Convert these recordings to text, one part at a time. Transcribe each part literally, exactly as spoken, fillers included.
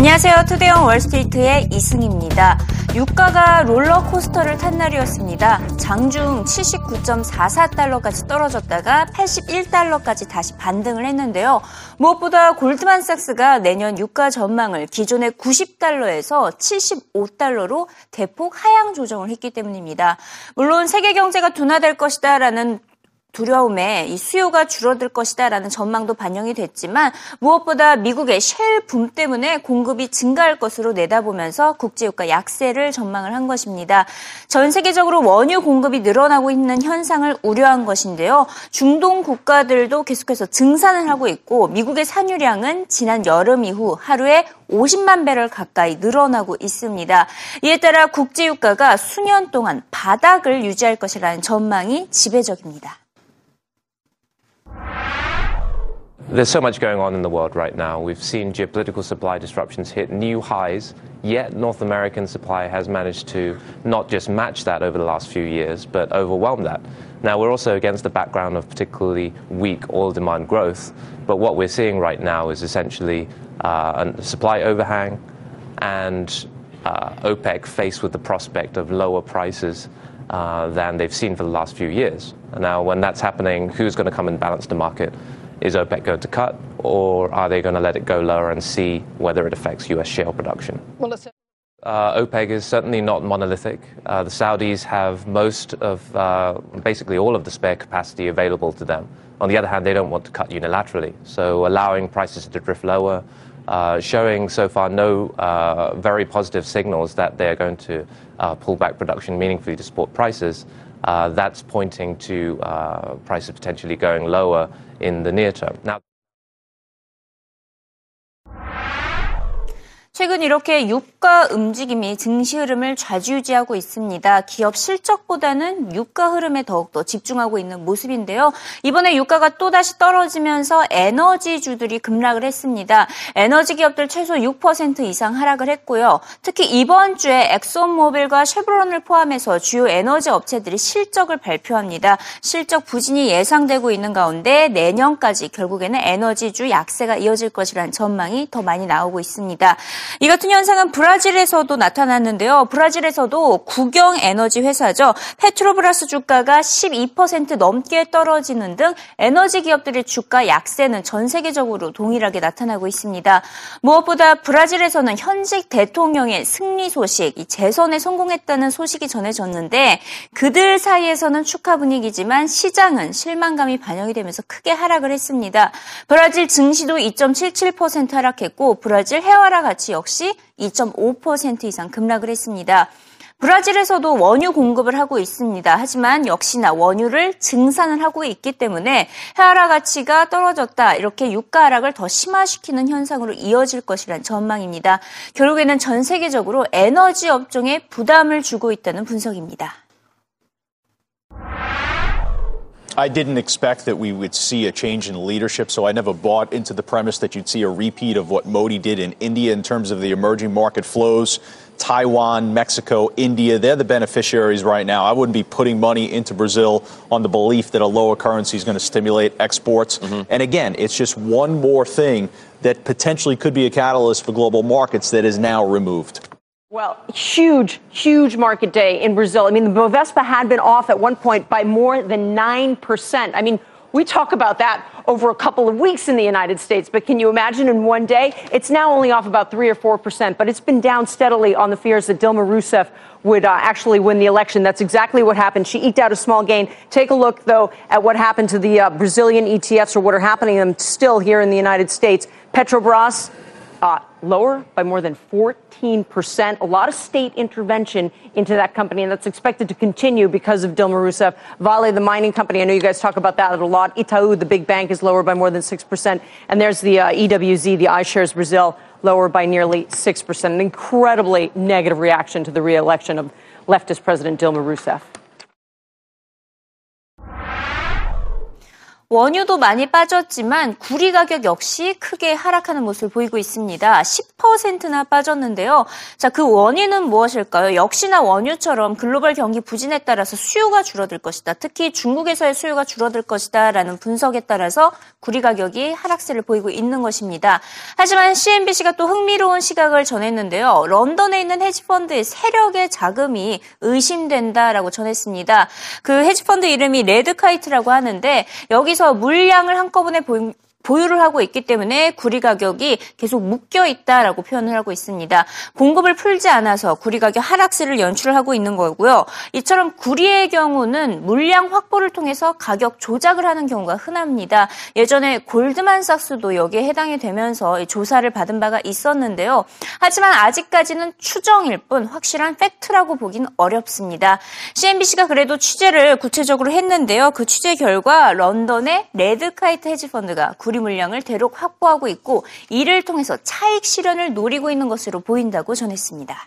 안녕하세요. 투데이온 월스트리트의 이승희입니다. 유가가 롤러코스터를 탄 날이었습니다. 장중 칠십구 점 사사 달러까지 떨어졌다가 팔십일 달러까지 다시 반등을 했는데요. 무엇보다 골드만삭스가 내년 유가 전망을 기존의 구십 달러에서 칠십오 달러로 대폭 하향 조정을 했기 때문입니다. 물론 세계 경제가 둔화될 것이다라는 두려움에 이 수요가 줄어들 것이다라는 전망도 반영이 됐지만 무엇보다 미국의 쉘 붐 때문에 공급이 증가할 것으로 내다보면서 국제유가 약세를 전망을 한 것입니다. 전 세계적으로 원유 공급이 늘어나고 있는 현상을 우려한 것인데요. 중동 국가들도 계속해서 증산을 하고 있고 미국의 산유량은 지난 여름 이후 하루에 오십만 배럴 가까이 늘어나고 있습니다. 이에 따라 국제유가가 수년 동안 바닥을 유지할 것이라는 전망이 지배적입니다. There's so much going on in the world right now. We've seen geopolitical supply disruptions hit new highs, yet North American supply has managed to not just match that over the last few years, but overwhelm that. Now, we're also against the background of particularly weak oil demand growth, but what we're seeing right now is essentially uh, a supply overhang and uh, OPEC faced with the prospect of lower prices uh, than they've seen for the last few years. Now, when that's happening, who's going to come and balance the market? Is OPEC going to cut, or are they going to let it go lower and see whether it affects U S shale production? Well, uh, OPEC is certainly not monolithic. Uh, the Saudis have most of, uh, basically all of the spare capacity available to them. On the other hand, they don't want to cut unilaterally, so allowing prices to drift lower, uh, showing so far no uh, very positive signals that they are going to uh, pull back production meaningfully to support prices. Uh, that's pointing to uh, prices potentially going lower in the near term. Now 최근 이렇게 유가 움직임이 증시 흐름을 좌지우지하고 있습니다. 기업 실적보다는 유가 흐름에 더욱더 집중하고 있는 모습인데요. 이번에 유가가 또다시 떨어지면서 에너지주들이 급락을 했습니다. 에너지 기업들 최소 육 퍼센트 이상 하락을 했고요. 특히 이번 주에 엑손모빌과 쉐브론을 포함해서 주요 에너지 업체들이 실적을 발표합니다. 실적 부진이 예상되고 있는 가운데 내년까지 결국에는 에너지주 약세가 이어질 것이라는 전망이 더 많이 나오고 있습니다. 이 같은 현상은 브라질에서도 나타났는데요. 브라질에서도 국영 에너지 회사죠. 페트로브라스 주가가 십이 퍼센트 넘게 떨어지는 등 에너지 기업들의 주가 약세는 전 세계적으로 동일하게 나타나고 있습니다. 무엇보다 브라질에서는 현직 대통령의 승리 소식, 이 재선에 성공했다는 소식이 전해졌는데 그들 사이에서는 축하 분위기지만 시장은 실망감이 반영이 되면서 크게 하락을 했습니다. 브라질 증시도 이 점 칠칠 퍼센트 하락했고 브라질 헤와라 가치 역시 이 점 오 퍼센트 이상 급락을 했습니다. 브라질에서도 원유 공급을 하고 있습니다. 하지만 역시나 원유를 증산을 하고 있기 때문에 헤아라 가치가 떨어졌다. 이렇게 유가 하락을 더 심화시키는 현상으로 이어질 것이란 전망입니다. 결국에는 전 세계적으로 에너지 업종에 부담을 주고 있다는 분석입니다. I didn't expect that we would see a change in leadership, so I never bought into the premise that you'd see a repeat of what Modi did in India in terms of the emerging market flows. Taiwan, Mexico, India, they're the beneficiaries right now. I wouldn't be putting money into Brazil on the belief that a lower currency is going to stimulate exports. Mm-hmm. And again, it's just one more thing that potentially could be a catalyst for global markets that is now removed. Well, huge, huge market day in Brazil. I mean, the Bovespa had been off at one point by more than nine percent. I mean, we talk about that over a couple of weeks in the United States, but can you imagine in one day? It's now only off about three or four percent, but it's been down steadily on the fears that Dilma Rousseff would uh, actually win the election. That's exactly what happened. She eked out a small gain. Take a look, though, at what happened to the uh, Brazilian E T Fs or what are happening to them still here in the United States. Petrobras. Uh, lower by more than fourteen percent. A lot of state intervention into that company, and that's expected to continue because of Dilma Rousseff. Vale, the mining company, I know you guys talk about that a lot. Itaú, the big bank, is lower by more than six percent. And there's the uh, E W Z, the iShares Brazil, lower by nearly six percent. An incredibly negative reaction to the re-election of leftist President Dilma Rousseff. 원유도 많이 빠졌지만 구리 가격 역시 크게 하락하는 모습을 보이고 있습니다. 십 퍼센트나 빠졌는데요. 자, 그 원인은 무엇일까요? 역시나 원유처럼 글로벌 경기 부진에 따라서 수요가 줄어들 것이다. 특히 중국에서의 수요가 줄어들 것이다 라는 분석에 따라서 구리 가격이 하락세를 보이고 있는 것입니다. 하지만 씨엔비씨가 또 흥미로운 시각을 전했는데요. 런던에 있는 헤지펀드의 세력의 자금이 의심된다라고 전했습니다. 그 헤지펀드 이름이 레드 카이트라고 하는데 여기서 물량을 한꺼번에 보인 보유를 하고 있기 때문에 구리 가격이 계속 묶여 있다라고 표현을 하고 있습니다. 공급을 풀지 않아서 구리 가격 하락세를 연출하고 있는 거고요. 이처럼 구리의 경우는 물량 확보를 통해서 가격 조작을 하는 경우가 흔합니다. 예전에 골드만삭스도 여기에 해당이 되면서 조사를 받은 바가 있었는데요. 하지만 아직까지는 추정일 뿐 확실한 팩트라고 보기는 어렵습니다. 씨엔비씨가 그래도 취재를 구체적으로 했는데요. 그 취재 결과 런던의 레드카이트 헤지펀드가 구리 물량을 대폭 확보하고 있고 이를 통해서 차익 실현을 노리고 있는 것으로 보인다고 전했습니다.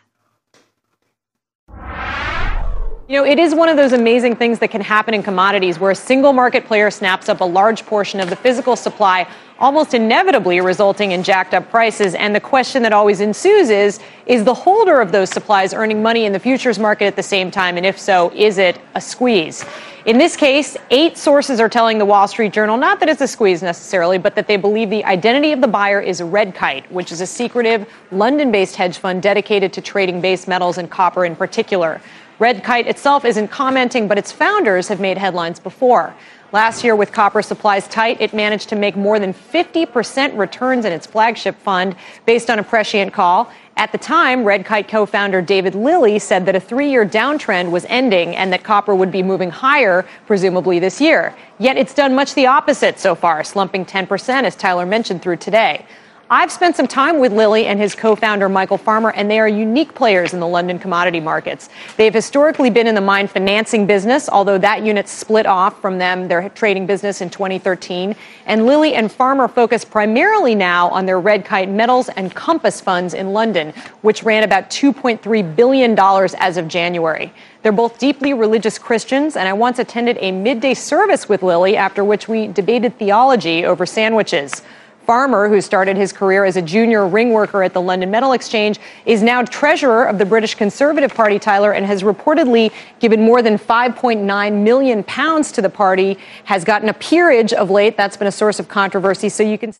You know, it is one of those amazing things that can happen in commodities where a single market player snaps up a large portion of the physical supply, almost inevitably resulting in jacked up prices. And the question that always ensues is, is the holder of those supplies earning money in the futures market at the same time? And if so, is it a squeeze? In this case, eight sources are telling the Wall Street Journal not that it's a squeeze necessarily, but that they believe the identity of the buyer is Red Kite, which is a secretive London-based hedge fund dedicated to trading base metals and copper in particular. Red Kite itself isn't commenting, but its founders have made headlines before. Last year, with copper supplies tight, it managed to make more than fifty percent returns in its flagship fund based on a prescient call. At the time, Red Kite co-founder David Lilly said that a three-year downtrend was ending and that copper would be moving higher, presumably this year. Yet it's done much the opposite so far, slumping ten percent, as Tyler mentioned, through today. I've spent some time with Lilly and his co-founder Michael Farmer, and they are unique players in the London commodity markets. They've historically been in the mine financing business, although that unit split off from them, their trading business, in twenty thirteen. And Lilly and Farmer focus primarily now on their Red Kite Metals and Compass funds in London, which ran about two point three billion dollars as of January. They're both deeply religious Christians, and I once attended a midday service with Lilly, after which we debated theology over sandwiches. Farmer, who started his career as a junior ring worker at the London Metal Exchange, is now treasurer of the British Conservative Party, Tyler, and has reportedly given more than five point nine million pounds to the party, has gotten a peerage of late. That's been a source of controversy, so you can...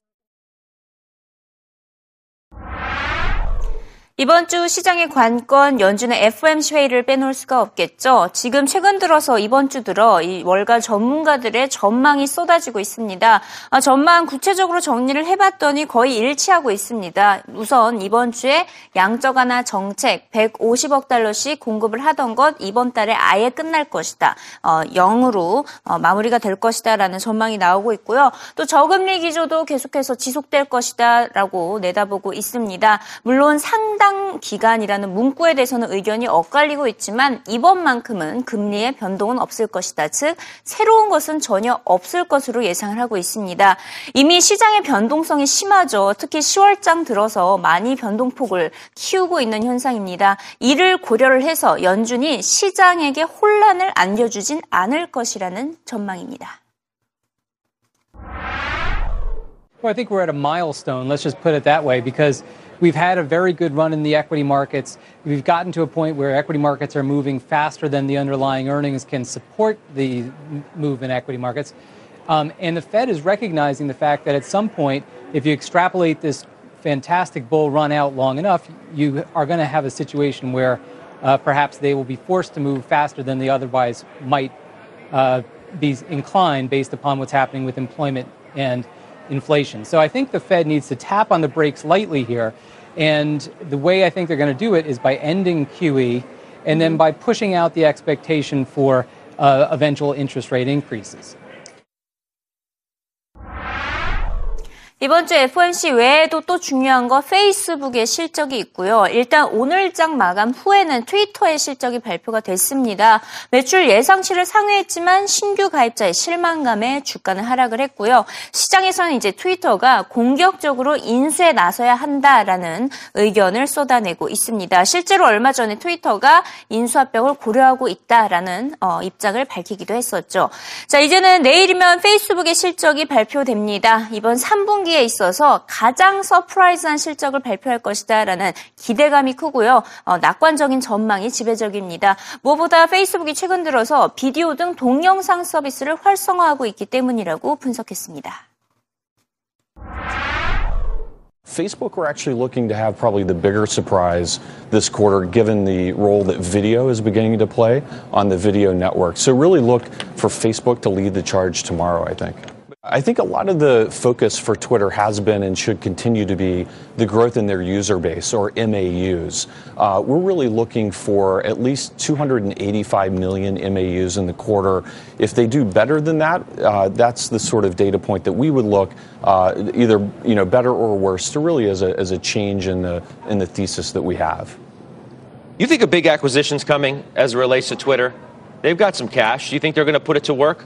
이번 주 시장의 관건 연준의 에프오엠씨 회의를 빼놓을 수가 없겠죠. 지금 최근 들어서 이번 주 들어 이 월가 전문가들의 전망이 쏟아지고 있습니다. 아, 전망 구체적으로 정리를 해봤더니 거의 일치하고 있습니다. 우선 이번 주에 양적 완화 정책 백오십억 달러씩 공급을 하던 것 이번 달에 아예 끝날 것이다. 어, 영으로 어, 마무리가 될 것이다라는 전망이 나오고 있고요. 또 저금리 기조도 계속해서 지속될 것이다라고 내다보고 있습니다. 물론 상당 기간이라는 문구에 대해서는 의견이 엇갈리고 있지만 이번만큼은 금리의 변동은 없을 것이다. 즉 새로운 것은 전혀 없을 것으로 예상을 하고 있습니다. 이미 시장의 변동성이 심하죠. 특히 시월장 들어서 많이 변동폭을 키우고 있는 현상입니다. 이를 고려를 해서 연준이 시장에게 혼란을 안겨주진 않을 것이라는 전망입니다. Well, I think we're at a milestone. Let's just put it that way, because we've had a very good run in the equity markets. We've gotten to a point where equity markets are moving faster than the underlying earnings can support the move in equity markets. Um, and the Fed is recognizing the fact that at some point, if you extrapolate this fantastic bull run out long enough, you are going to have a situation where uh, perhaps they will be forced to move faster than they otherwise might uh, be inclined based upon what's happening with employment and inflation. So I think the Fed needs to tap on the brakes lightly here. And the way I think they're going to do it is by ending Q E and then by pushing out the expectation for uh, eventual interest rate increases. 이번 주 에프오엠씨 외에도 또 중요한 거 페이스북의 실적이 있고요. 일단 오늘장 마감 후에는 트위터의 실적이 발표가 됐습니다. 매출 예상치를 상회했지만 신규 가입자의 실망감에 주가는 하락을 했고요. 시장에서는 이제 트위터가 공격적으로 인수에 나서야 한다라는 의견을 쏟아내고 있습니다. 실제로 얼마 전에 트위터가 인수 합병을 고려하고 있다라는 어, 입장을 밝히기도 했었죠. 자, 이제는 내일이면 페이스북의 실적이 발표됩니다. 이번 삼 분기에 있어서 가장 서프라이즈한 실적을 발표할 것이다라는 기대감이 크고요. 어, 낙관적인 전망이 지배적입니다. 무엇보다 페이스북이 최근 들어서 비디오 등 동영상 서비스를 활성화하고 있기 때문이라고 분석했습니다. Facebook, we're actually looking to have probably the bigger surprise this quarter, given the role that video is beginning to play on the video network. So really look for Facebook to lead the charge tomorrow, I think. I think a lot of the focus for Twitter has been and should continue to be the growth in their user base, or M A Us. Uh, we're really looking for at least two hundred eighty-five million M A Us in the quarter. If they do better than that, uh, that's the sort of data point that we would look uh, either, you know, better or worse to really as a, as a change in the, in the thesis that we have. You think a big acquisition's coming as it relates to Twitter? They've got some cash. Do you think they're going to put it to work?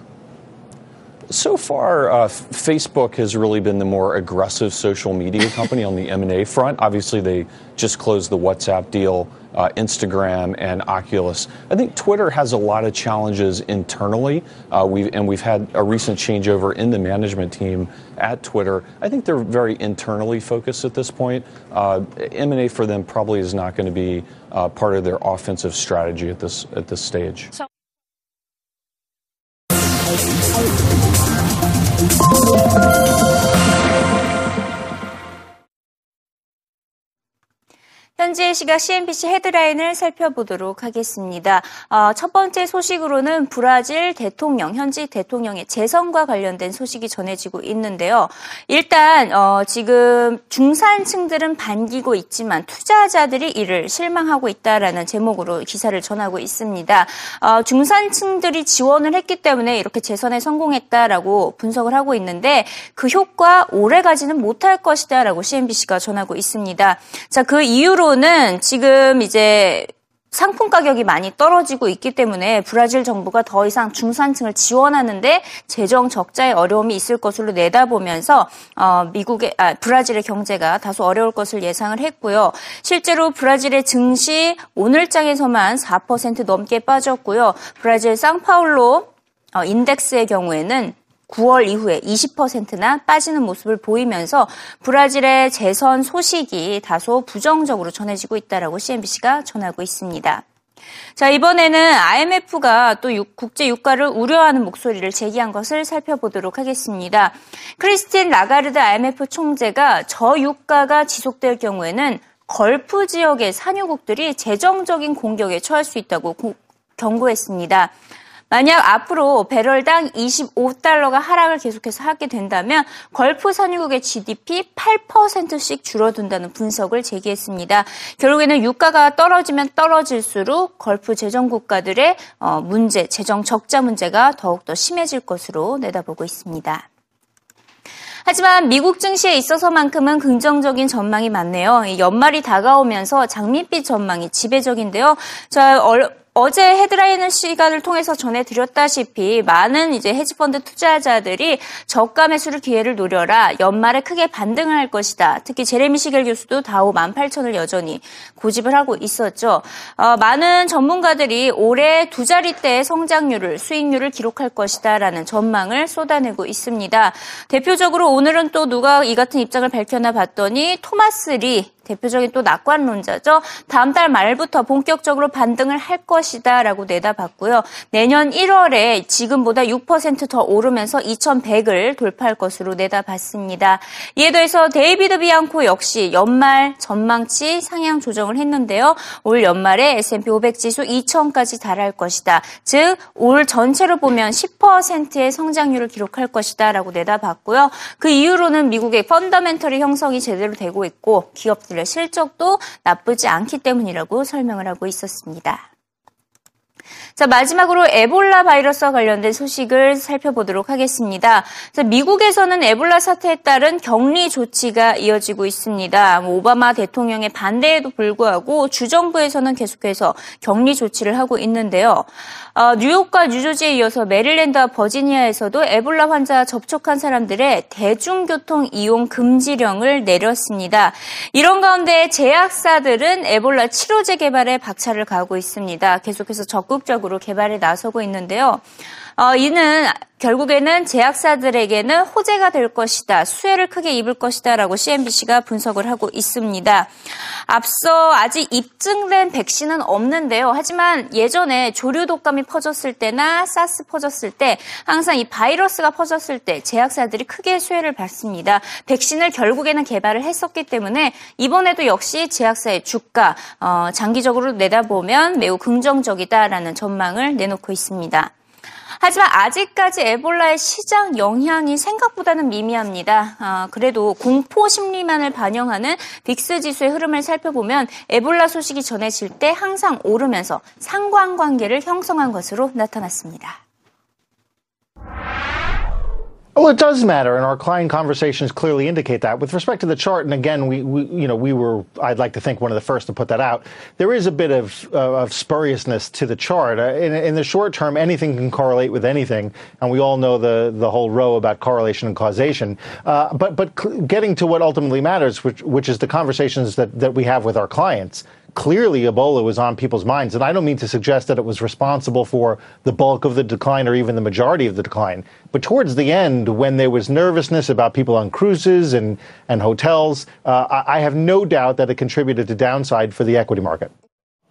So far, uh, Facebook has really been the more aggressive social media company on the M and A front. Obviously, they just closed the WhatsApp deal, uh, Instagram, and Oculus. I think Twitter has a lot of challenges internally, uh, we've, and we've had a recent changeover in the management team at Twitter. I think they're very internally focused at this point. Uh, M and A for them probably is not going to be uh, part of their offensive strategy at this at this stage. So- 현재 시각 씨엔비씨 헤드라인을 살펴보도록 하겠습니다. 어, 첫 번째 소식으로는 브라질 대통령, 현지 대통령의 재선과 관련된 소식이 전해지고 있는데요. 일단 어, 지금 중산층들은 반기고 있지만 투자자들이 이를 실망하고 있다라는 제목으로 기사를 전하고 있습니다. 어, 중산층들이 지원을 했기 때문에 이렇게 재선에 성공했다라고 분석을 하고 있는데 그 효과 오래가지는 못할 것이다라고 씨엔비씨가 전하고 있습니다. 자, 그 이유로 는 지금 이제 상품 가격이 많이 떨어지고 있기 때문에 브라질 정부가 더 이상 중산층을 지원하는데 재정 적자의 어려움이 있을 것으로 내다보면서 어, 미국의 아, 브라질의 경제가 다소 어려울 것을 예상을 했고요. 실제로 브라질의 증시 오늘장에서만 사 퍼센트 넘게 빠졌고요. 브라질 상파울로 어, 인덱스의 경우에는 구월 이후에 이십 퍼센트나 빠지는 모습을 보이면서 브라질의 재선 소식이 다소 부정적으로 전해지고 있다라고 씨엔비씨가 전하고 있습니다. 자, 이번에는 아이엠에프가 또 유, 국제 유가를 우려하는 목소리를 제기한 것을 살펴보도록 하겠습니다. 크리스틴 라가르드 아이엠에프 총재가 저유가가 지속될 경우에는 걸프 지역의 산유국들이 재정적인 공격에 처할 수 있다고 고, 경고했습니다. 만약 앞으로 배럴당 이십오 달러가 하락을 계속해서 하게 된다면 걸프 산유국의 지디피 팔 퍼센트씩 줄어든다는 분석을 제기했습니다. 결국에는 유가가 떨어지면 떨어질수록 걸프 재정 국가들의 문제, 재정 적자 문제가 더욱더 심해질 것으로 내다보고 있습니다. 하지만 미국 증시에 있어서만큼은 긍정적인 전망이 많네요. 연말이 다가오면서 장밋빛 전망이 지배적인데요. 자, 얼... 어제 헤드라인 시간을 통해서 전해드렸다시피 많은 이제 헤지펀드 투자자들이 저가 매수를 기회를 노려라, 연말에 크게 반등할 것이다. 특히 제레미 시겔 교수도 다우 만 팔천을 여전히 고집을 하고 있었죠. 어, 많은 전문가들이 올해 두 자릿대의 성장률을, 수익률을 기록할 것이다라는 전망을 쏟아내고 있습니다. 대표적으로 오늘은 또 누가 이 같은 입장을 밝혔나 봤더니 토마스 리, 대표적인 또 낙관론자죠. 다음 달 말부터 본격적으로 반등을 할 것이다라고 내다봤고요. 내년 일월에 지금보다 육 퍼센트 더 오르면서 이천백을 돌파할 것으로 내다봤습니다. 이에 대해서 데이비드 비앙코 역시 연말 전망치 상향 조정을 했는데요. 올 연말에 에스앤피 오백 지수 이천까지 달할 것이다. 즉 올 전체로 보면 십 퍼센트의 성장률을 기록할 것이다라고 내다봤고요. 그 이후로는 미국의 펀더멘털이 형성이 제대로 되고 있고 기업들 실적도 나쁘지 않기 때문이라고 설명을 하고 있었습니다. 자, 마지막으로 에볼라 바이러스와 관련된 소식을 살펴보도록 하겠습니다. 자, 미국에서는 에볼라 사태에 따른 격리 조치가 이어지고 있습니다. 오바마 대통령의 반대에도 불구하고 주정부에서는 계속해서 격리 조치를 하고 있는데요. 어, 뉴욕과 뉴저지에 이어서 메릴랜드와 버지니아에서도 에볼라 환자 접촉한 사람들의 대중교통 이용 금지령을 내렸습니다. 이런 가운데 제약사들은 에볼라 치료제 개발에 박차를 가하고 있습니다. 계속해서 적극적으로 개발에 나서고 있는데요. 어, 이는 결국에는 제약사들에게는 호재가 될 것이다, 수혜를 크게 입을 것이다 라고 씨엔비씨가 분석을 하고 있습니다. 앞서 아직 입증된 백신은 없는데요. 하지만 예전에 조류 독감이 퍼졌을 때나 사스 퍼졌을 때 항상 이 바이러스가 퍼졌을 때 제약사들이 크게 수혜를 받습니다. 백신을 결국에는 개발을 했었기 때문에 이번에도 역시 제약사의 주가 어, 장기적으로 내다보면 매우 긍정적이다라는 전망을 내놓고 있습니다. 하지만 아직까지 에볼라의 시장 영향이 생각보다는 미미합니다. 아, 그래도 공포 심리만을 반영하는 빅스 지수의 흐름을 살펴보면 에볼라 소식이 전해질 때 항상 오르면서 상관관계를 형성한 것으로 나타났습니다. Well, it does matter, and our client conversations clearly indicate that. With respect to the chart, and again, we, we you know, we were, I'd like to think, one of the first to put that out. There is a bit of, uh, of spuriousness to the chart. Uh, in, in the short term, anything can correlate with anything, and we all know the, the whole row about correlation and causation. Uh, but, but getting to what ultimately matters, which, which is the conversations that, that we have with our clients. Clearly, Ebola was on people's minds, and I don't mean to suggest that it was responsible for the bulk of the decline or even the majority of the decline. But towards the end, when there was nervousness about people on cruises and, and hotels, uh, I have no doubt that it contributed to downside for the equity market.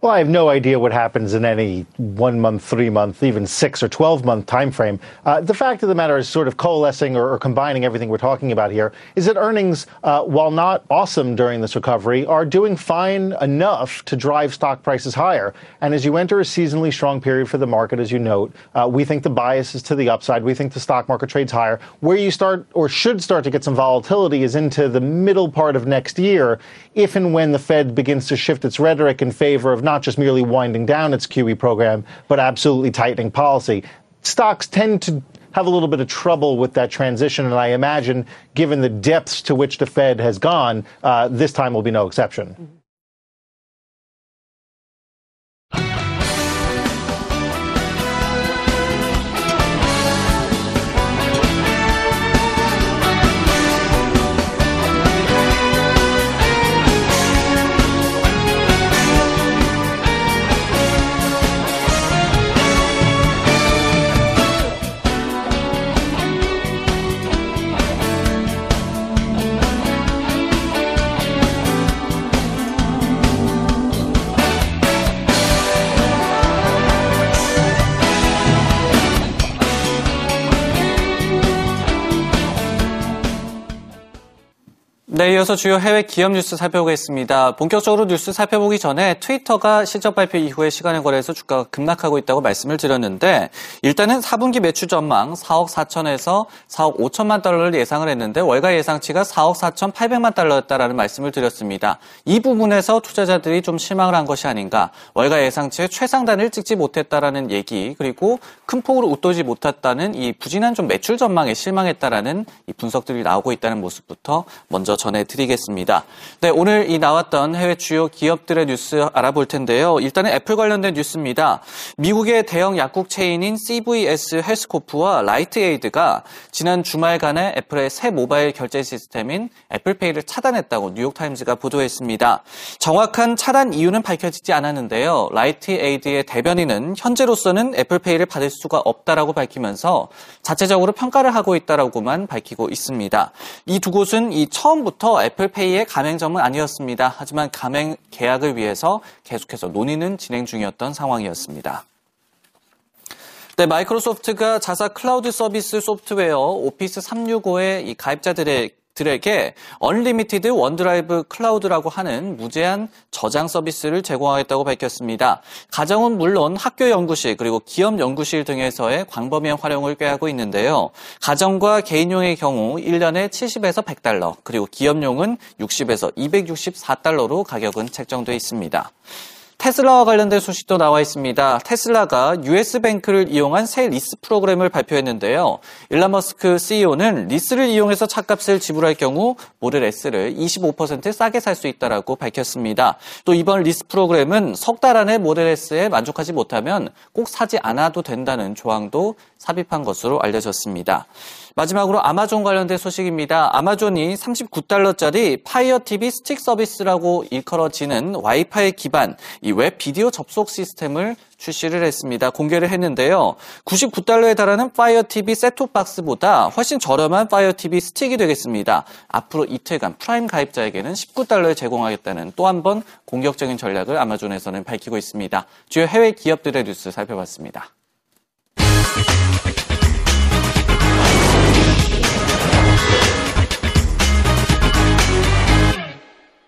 Well, I have no idea what happens in any one-month, three-month, even six- or twelve-month time frame. Uh, the fact of the matter is sort of coalescing or, or combining everything we're talking about here is that earnings, uh, while not awesome during this recovery, are doing fine enough to drive stock prices higher. And as you enter a seasonally strong period for the market, as you note, uh, we think the bias is to the upside. We think the stock market trades higher. Where you start or should start to get some volatility is into the middle part of next year, if and when the Fed begins to shift its rhetoric in favor of not Not just merely winding down its Q E program, but absolutely tightening policy. Stocks tend to have a little bit of trouble with that transition, and I imagine, given the depths to which the Fed has gone, uh, this time will be no exception. Mm-hmm. 네, 이어서 주요 해외 기업 뉴스 살펴보겠습니다. 본격적으로 뉴스 살펴보기 전에 트위터가 실적 발표 이후에 시간의 거래에서 주가가 급락하고 있다고 말씀을 드렸는데 일단은 사분기 매출 전망 사억 사천에서 사억 오천만 달러를 예상을 했는데 월가 예상치가 사억 사천팔백만 달러였다라는 말씀을 드렸습니다. 이 부분에서 투자자들이 좀 실망을 한 것이 아닌가, 월가 예상치의 최상단을 찍지 못했다라는 얘기, 그리고 큰 폭으로 웃도지 못했다는 이 부진한 좀 매출 전망에 실망했다라는 이 분석들이 나오고 있다는 모습부터 먼저 전해드리겠습니다. 네, 오늘 이 나왔던 해외 주요 기업들의 뉴스 알아볼 텐데요. 일단은 애플 관련된 뉴스입니다. 미국의 대형 약국 체인인 씨브이에스 헬스코프와 라이트에이드가 지난 주말간에 애플의 새 모바일 결제 시스템인 애플페이를 차단했다고 뉴욕타임즈가 보도했습니다. 정확한 차단 이유는 밝혀지지 않았는데요. 라이트에이드의 대변인은 현재로서는 애플페이를 받을 수가 없다라고 밝히면서 자체적으로 평가를 하고 있다라고만 밝히고 있습니다. 이 두 곳은 이 처음 부터 애플페이의 가맹점은 아니었습니다. 하지만 가맹 계약을 위해서 계속해서 논의는 진행 중이었던 상황이었습니다. 네, 마이크로소프트가 자사 클라우드 서비스 소프트웨어 오피스 삼백육십오의 이 가입자들의 들에게 언리미티드 원드라이브 클라우드라고 하는 무제한 저장 서비스를 제공하겠다고 밝혔습니다. 가정은 물론 학교 연구실 그리고 기업 연구실 등에서의 광범위한 활용을 꾀하고 있는데요. 가정과 개인용의 경우 일 년에 칠십에서 백 달러, 그리고 기업용은 육십에서 이백육십사 달러로 가격은 책정돼 있습니다. 테슬라와 관련된 소식도 나와 있습니다. 테슬라가 유에스뱅크를 이용한 새 리스 프로그램을 발표했는데요. 일론 머스크 씨이오는 리스를 이용해서 차값을 지불할 경우 모델 S를 이십오 퍼센트 싸게 살 수 있다라고 밝혔습니다. 또 이번 리스 프로그램은 석 달 안에 모델 S에 만족하지 못하면 꼭 사지 않아도 된다는 조항도 삽입한 것으로 알려졌습니다. 마지막으로 아마존 관련된 소식입니다. 아마존이 삼십구 달러짜리 파이어 티비 스틱 서비스라고 일컬어지는 와이파이 기반 이 웹 비디오 접속 시스템을 출시를 했습니다. 공개를 했는데요. 구십구 달러에 달하는 파이어 티비 셋톱 박스보다 훨씬 저렴한 파이어 티비 스틱이 되겠습니다. 앞으로 이틀간 프라임 가입자에게는 십구 달러에 제공하겠다는 또 한 번 공격적인 전략을 아마존에서는 밝히고 있습니다. 주요 해외 기업들의 뉴스 살펴봤습니다.